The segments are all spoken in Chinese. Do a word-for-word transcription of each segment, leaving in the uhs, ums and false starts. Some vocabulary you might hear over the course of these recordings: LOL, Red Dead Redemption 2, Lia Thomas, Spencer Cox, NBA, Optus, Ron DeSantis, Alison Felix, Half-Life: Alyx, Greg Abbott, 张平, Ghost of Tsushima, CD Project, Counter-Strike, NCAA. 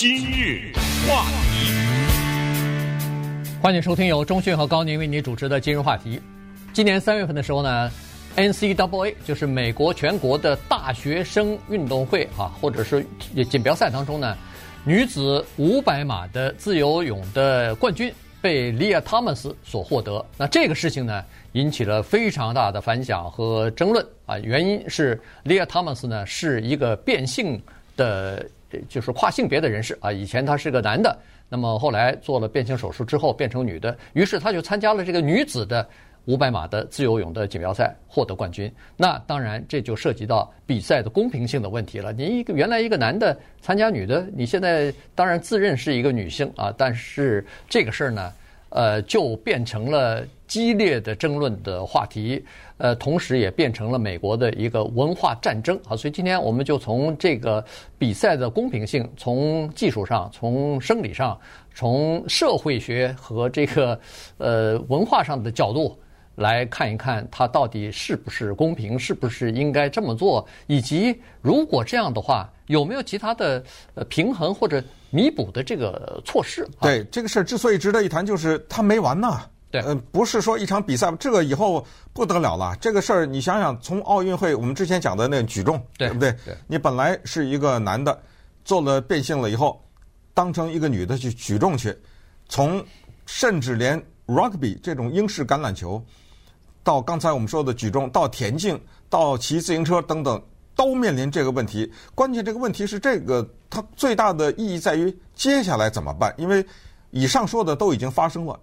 今日话题，欢迎收听由中讯和高宁为你主持的今日话题。今年三月份的时候呢 N C A A 就是美国全国的大学生运动会啊，或者是锦标赛当中呢，女子五百码的自由泳的冠军被 Lia Thomas 所获得。那这个事情呢引起了非常大的反响和争论啊，原因是 Lia Thomas 呢是一个变性的就是跨性别的人士啊，以前他是个男的，那么后来做了变性手术之后变成女的，于是他就参加了这个女子的五百码的自由泳的锦标赛，获得冠军。那当然这就涉及到比赛的公平性的问题了，你一个原来一个男的参加女的，你现在当然自认是一个女性啊，但是这个事儿呢呃，就变成了激烈的争论的话题，呃，同时也变成了美国的一个文化战争啊。所以今天我们就从这个比赛的公平性，从技术上，从生理上，从社会学和这个呃文化上的角度来看一看，它到底是不是公平，是不是应该这么做，以及如果这样的话，有没有其他的呃平衡或者弥补的这个措施？啊、对，这个事儿之所以值得一谈，就是它没完呢。对，呃，不是说一场比赛，这个以后不得了了。这个事儿你想想，从奥运会我们之前讲的那个举重， 对, 对不对？对，你本来是一个男的，做了变性了以后，当成一个女的去举重去，从甚至连 rugby 这种英式橄榄球，到刚才我们说的举重，到田径，到骑自行车等等，都面临这个问题。关键这个问题是这个，它最大的意义在于接下来怎么办？因为以上说的都已经发生了。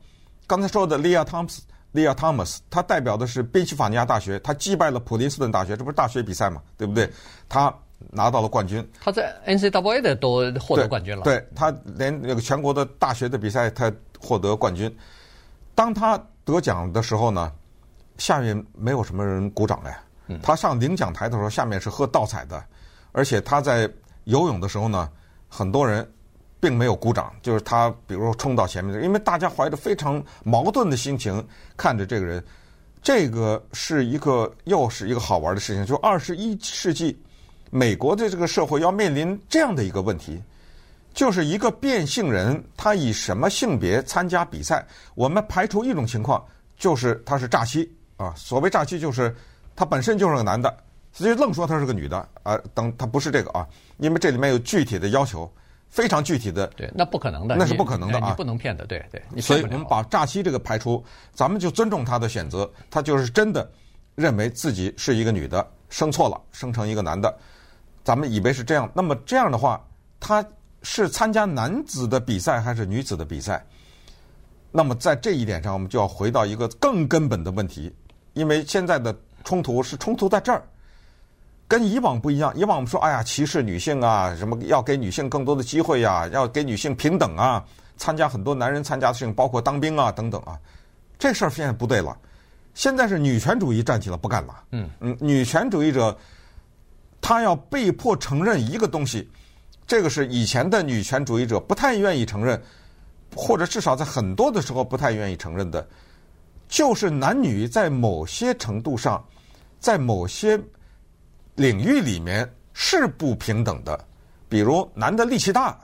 刚才说的 Lia Thomas, Lia Thomas 她代表的是宾夕法尼亚大学，她击败了普林斯顿大学，这不是大学比赛嘛，对不对？她拿到了冠军。她在 N C A A 的都获得冠军了。对，对，她连那个全国的大学的比赛她获得冠军。当她得奖的时候呢，下面没有什么人鼓掌来，他上领奖台的时候下面是喝倒彩的，而且他在游泳的时候呢，很多人并没有鼓掌，就是他比如说冲到前面，因为大家怀着非常矛盾的心情看着这个人。这个是一个又是一个好玩的事情，就二十一世纪美国的这个社会要面临这样的一个问题，就是一个变性人他以什么性别参加比赛，我们排除一种情况，就是他是诈欺啊，所谓诈欺就是他本身就是个男的，所以愣说他是个女的啊，等他不是这个啊，因为这里面有具体的要求，非常具体的。对，那不可能的，那是不可能的啊， 你, 你不能骗的，对对你。所以我们把诈欺这个排除，咱们就尊重他的选择，他就是真的认为自己是一个女的，生错了，生成一个男的，咱们以为是这样。那么这样的话，他是参加男子的比赛还是女子的比赛？那么在这一点上，我们就要回到一个更根本的问题，因为现在的冲突是冲突在这儿，跟以往不一样。以往我们说，哎呀，歧视女性啊，什么要给女性更多的机会呀、啊，要给女性平等啊，参加很多男人参加的事情，包括当兵啊等等啊，这事儿现在不对了。现在是女权主义站起来不干了，嗯嗯，女权主义者他要被迫承认一个东西，这个是以前的女权主义者不太愿意承认，或者至少在很多的时候不太愿意承认的，就是男女在某些程度上，在某些领域里面是不平等的。比如男的力气大，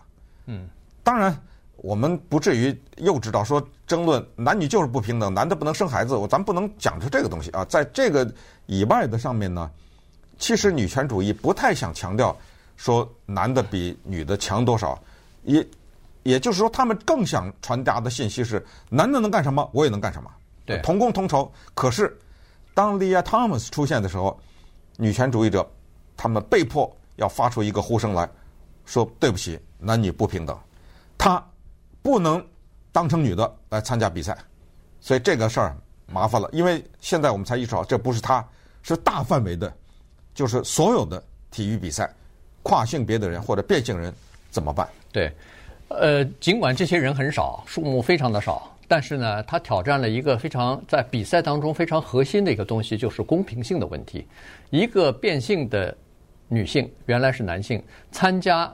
嗯，当然我们不至于幼稚到说争论男女就是不平等，男的不能生孩子，我咱们不能讲出这个东西啊。在这个以外的上面呢，其实女权主义不太想强调说男的比女的强多少，也也就是说，他们更想传达的信息是：男的能干什么，我也能干什么，对，同工同酬。可是，当 Lia Thomas 出现的时候，女权主义者他们被迫要发出一个呼声来，说：“对不起，男女不平等，她不能当成女的来参加比赛。”所以这个事儿麻烦了，因为现在我们才意识到，这不是她，是大范围的，就是所有的体育比赛，跨性别的人或者变性人怎么办？对。呃，尽管这些人很少，数目非常的少，但是呢，他挑战了一个非常在比赛当中非常核心的一个东西，就是公平性的问题。一个变性的女性，原来是男性，参加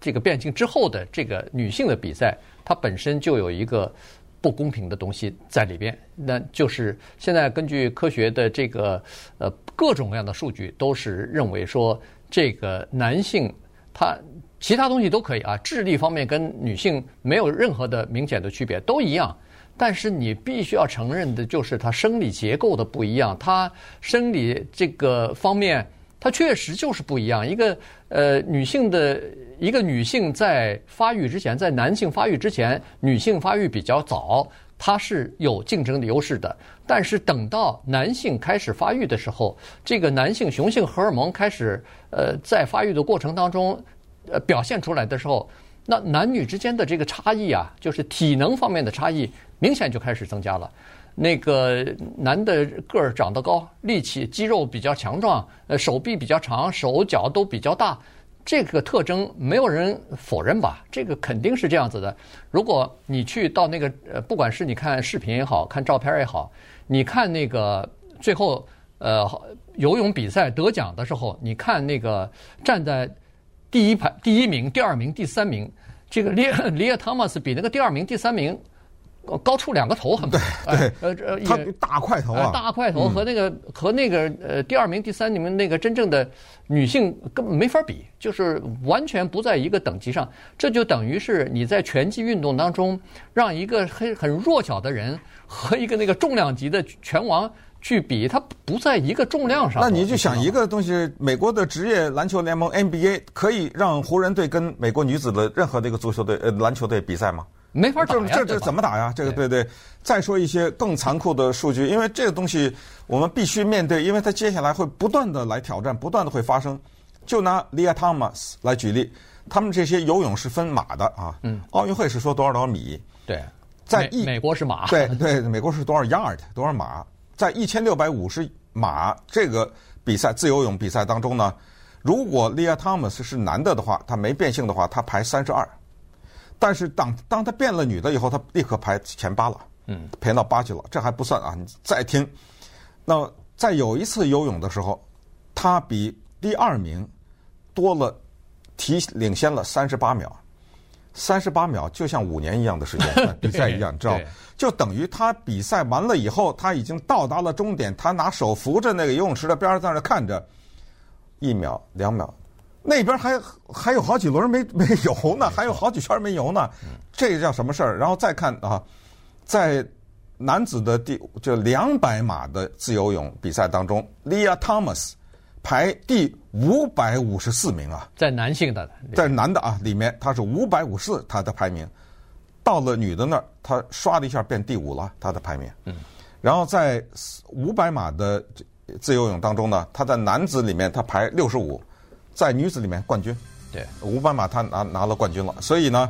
这个变性之后的这个女性的比赛，它本身就有一个不公平的东西在里边。那就是现在根据科学的这个呃各种各样的数据，都是认为说这个男性他。其他东西都可以啊，智力方面跟女性没有任何的明显的区别，都一样。但是你必须要承认的就是它生理结构的不一样，它生理这个方面，它确实就是不一样。一个呃女性的一个女性在发育之前，在男性发育之前，女性发育比较早，它是有竞争的优势的。但是等到男性开始发育的时候，这个男性雄性荷尔蒙开始呃在发育的过程当中呃表现出来的时候，那男女之间的这个差异啊，就是体能方面的差异，明显就开始增加了。那个男的个儿长得高，力气肌肉比较强壮，呃，手臂比较长，手脚都比较大，这个特征没有人否认吧？这个肯定是这样子的。如果你去到那个呃，不管是你看视频也好看照片也好，你看那个最后呃游泳比赛得奖的时候，你看那个站在第一排第一名、第二名、第三名，这个Lia Thomas比那个第二名、第三名高出两个头，很对对，呃呃，他大块头啊，大块头和那个、嗯、和那个呃第二名、第三名那个真正的女性根本没法比，就是完全不在一个等级上。这就等于是你在拳击运动当中让一个很很弱小的人和一个那个重量级的拳王去比，它不在一个重量上。那你就想一个东西，美国的职业篮球联盟 N B A 可以让湖人队跟美国女子的任何的一个足球队、呃篮球队比赛吗？没法打呀，这这怎么打呀？这个对对。再说一些更残酷的数据，因为这个东西我们必须面对，因为它接下来会不断的来挑战，不断的会发生。就拿 Lia Thomas 来举例，他们这些游泳是分码的啊，嗯，奥运会是说多少多少米，对，在一 美, 美国是码，对对，美国是多少 yard 多少码。在一千六百五十码这个比赛自由泳比赛当中呢，如果Lia Thomas是男的的话，他没变性的话，他排三十二。但是当当他变了女的以后，他立刻排前八了，嗯，排到八去了。这还不算啊，你再听。那么在有一次游泳的时候，他比第二名多了提领先了三十八秒，三十八秒就像五年一样的时间，比赛一样，你知道。就等于他比赛完了以后，他已经到达了终点，他拿手扶着那个游泳池的边儿在那看着，一秒两秒，那边还还有好几轮没没游呢，还有好几圈没游呢，这叫什么事儿？然后再看啊，在男子的第就两百码的自由泳比赛当中 ，Lia Thomas 排第五百五十四名啊，在男性的在男的啊里面，他是五百五十四，他的排名。到了女的那儿，她刷了一下变第五了，她的排名。嗯，然后在五百码的自由泳当中呢，她在男子里面她排六十五，在女子里面冠军。对，五百码她拿拿了冠军了。所以呢，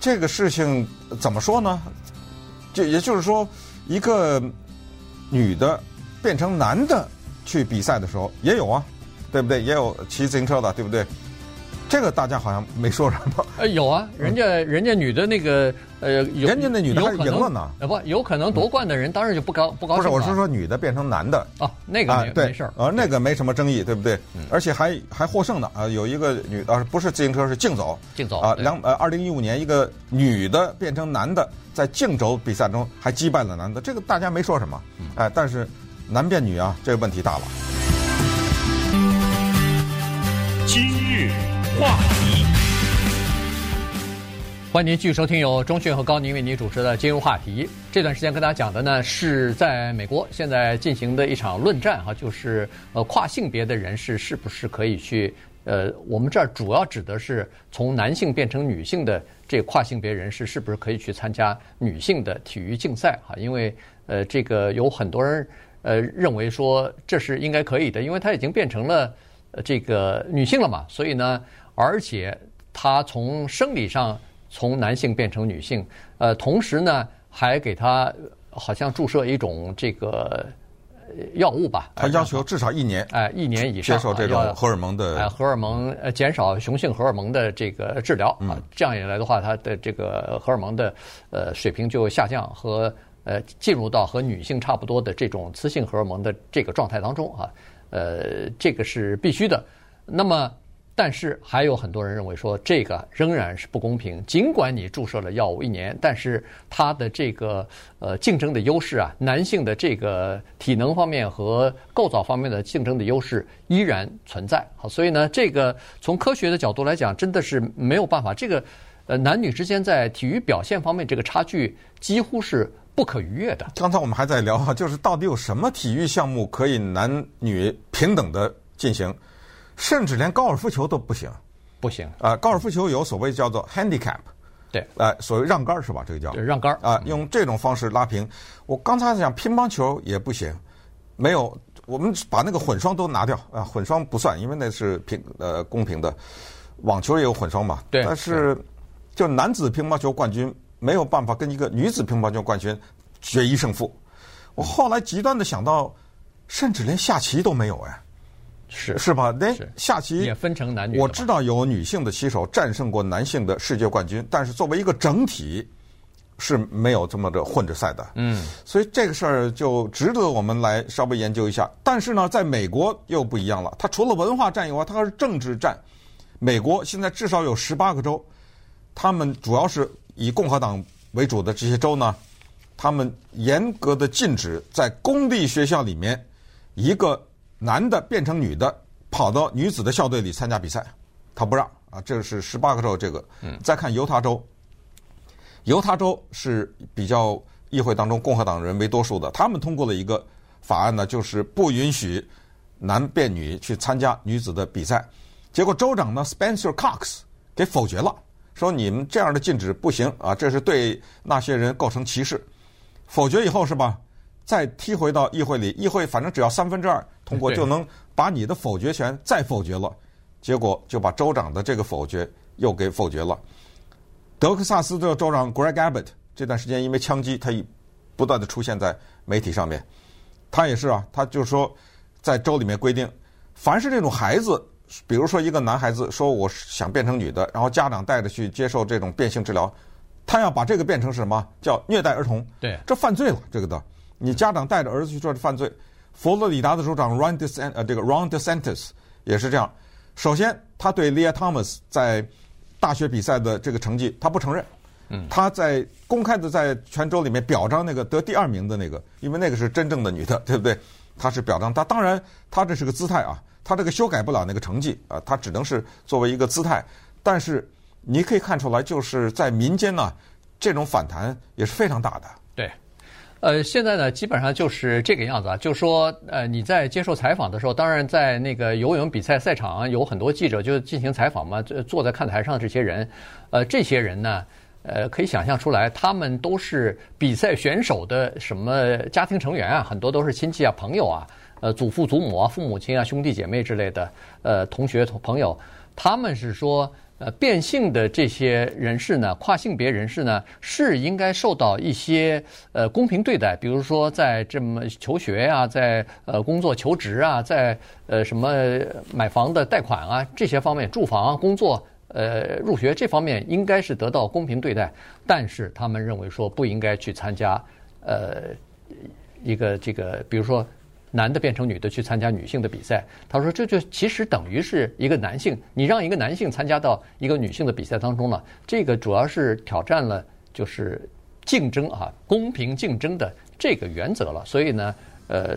这个事情怎么说呢？就也就是说，一个女的变成男的去比赛的时候也有啊，对不对？也有骑自行车的，对不对？这个大家好像没说什么。呃，有啊，人家人家女的那个呃，人家那女的还赢了呢。呃，不，有可能夺冠的人当然就不高不高兴了。不是，我是说女的变成男的啊，那个没没事儿啊，那个没什么争议，对不对？而且还还获胜的啊，有一个女啊，不是自行车是竞走，竞走啊，两呃，二零一五年一个女的变成男的，在竞走比赛中还击败了男的，这个大家没说什么，哎，但是男变女啊，这个问题大了。今日话题，欢迎您继续收听由钟迅和高宁为您主持的《今日话题》。这段时间跟大家讲的呢，是在美国现在进行的一场论战哈，就是呃跨性别的人士是不是可以去呃，我们这儿主要指的是从男性变成女性的这跨性别人士是不是可以去参加女性的体育竞赛哈？因为呃，这个有很多人呃认为说这是应该可以的，因为它已经变成了呃这个女性了嘛，所以呢。而且他从生理上从男性变成女性，呃，同时呢还给他好像注射一种这个药物吧。他要求至少一年，哎、呃，一年以上接受这种荷尔蒙的，呃、荷尔蒙呃减少雄性荷尔蒙的这个治疗啊。这样一来的话，他的这个荷尔蒙的呃水平就下降和呃进入到和女性差不多的这种雌性荷尔蒙的这个状态当中啊。呃，这个是必须的。那么。但是还有很多人认为说这个仍然是不公平，尽管你注射了药物一年，但是它的这个呃竞争的优势啊，男性的这个体能方面和构造方面的竞争的优势依然存在。好，所以呢，这个从科学的角度来讲，真的是没有办法，这个呃男女之间在体育表现方面这个差距几乎是不可逾越的。刚才我们还在聊啊，就是到底有什么体育项目可以男女平等的进行？甚至连高尔夫球都不行，不行啊、呃！高尔夫球有所谓叫做 handicap， 对，呃，所谓让杆是吧？这个叫让杆啊、呃，用这种方式拉平。我刚才讲乒乓球也不行，没有，我们把那个混双都拿掉啊、呃，混双不算，因为那是平呃公平的。网球也有混双嘛，对，但是就男子乒乓球冠军没有办法跟一个女子乒乓球冠军决一胜负。我后来极端的想到，甚至连下棋都没有哎。是是吧？那下棋也分成男女。我知道有女性的棋手战胜过男性的世界冠军，但是作为一个整体是没有这么的混着赛的。嗯，所以这个事儿就值得我们来稍微研究一下。但是呢，在美国又不一样了，它除了文化战以外，它还是政治战。美国现在至少有十八个州，他们主要是以共和党为主的这些州呢，他们严格的禁止在公立学校里面一个男的变成女的跑到女子的校队里参加比赛，他不让啊！这是十八个州，这个。嗯。再看犹他州，犹他州是比较议会当中共和党人为多数的，他们通过了一个法案呢，就是不允许男变女去参加女子的比赛。结果州长呢 Spencer Cox 给否决了，说你们这样的禁止不行啊，这是对那些人构成歧视。否决以后是吧？再踢回到议会里，议会反正只要三分之二通过就能把你的否决权再否决了，结果就把州长的这个否决又给否决了。德克萨斯的州长 Greg Abbott 这段时间因为枪击，他不断的出现在媒体上面，他也是啊，他就说在州里面规定，凡是这种孩子，比如说一个男孩子说我想变成女的，然后家长带着去接受这种变性治疗，他要把这个变成什么叫虐待儿童，对，这犯罪了，这个的。你家长带着儿子去做犯罪，佛罗里达的州长 Ron DeSantis 呃，这个 Ron DeSantis 也是这样。首先，他对 Lia Thomas 在大学比赛的这个成绩，他不承认。嗯，他在公开的在全州里面表彰那个得第二名的那个，因为那个是真正的女的，对不对？他是表彰他，当然他这是个姿态啊，他这个修改不了那个成绩啊，他只能是作为一个姿态。但是你可以看出来，就是在民间呢、啊，这种反弹也是非常大的。对。呃，现在呢，基本上就是这个样子啊，就说呃，你在接受采访的时候，当然在那个游泳比赛赛场、啊、有很多记者就进行采访嘛，坐在看台上这些人，呃，这些人呢，呃，可以想象出来，他们都是比赛选手的什么家庭成员啊，很多都是亲戚啊、朋友啊、呃，祖父祖母啊、父母亲啊、兄弟姐妹之类的，呃，同学朋友，他们是说。呃，变性的这些人士呢，跨性别人士呢，是应该受到一些呃公平对待，比如说在这么求学啊，在呃工作求职啊，在呃什么买房的贷款啊这些方面，住房、啊、工作、呃入学这方面应该是得到公平对待，但是他们认为说不应该去参加呃一个这个，比如说。男的变成女的去参加女性的比赛，他说这就其实等于是一个男性，你让一个男性参加到一个女性的比赛当中了，这个主要是挑战了就是竞争啊，公平竞争的这个原则了。所以呢，呃，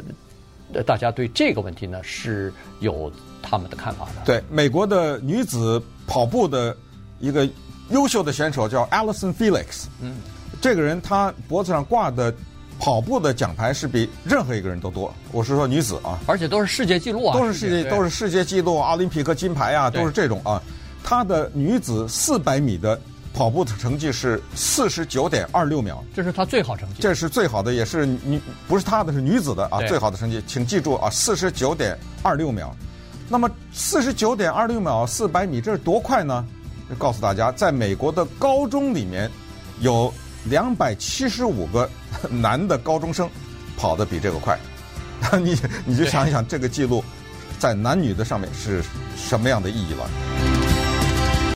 大家对这个问题呢是有他们的看法的。对，美国的女子跑步的一个优秀的选手叫 Alison Felix， 嗯，这个人她脖子上挂的。跑步的奖牌是比任何一个人都多，我是说女子啊，而且都是世界纪录啊，都是世界都是世界纪录，奥林匹克金牌啊，都是这种啊。她的女子四百米的跑步的成绩是四十九点二六秒，这是她最好成绩，这是最好的，也是女不是她的，是女子的啊，最好的成绩，请记住啊，四十九点二六秒。那么四十九点二六秒四百米这是多快呢？告诉大家，在美国的高中里面有。两百七十五个男的高中生跑得比这个快，你你就想一想这个记录在男女的上面是什么样的意义了。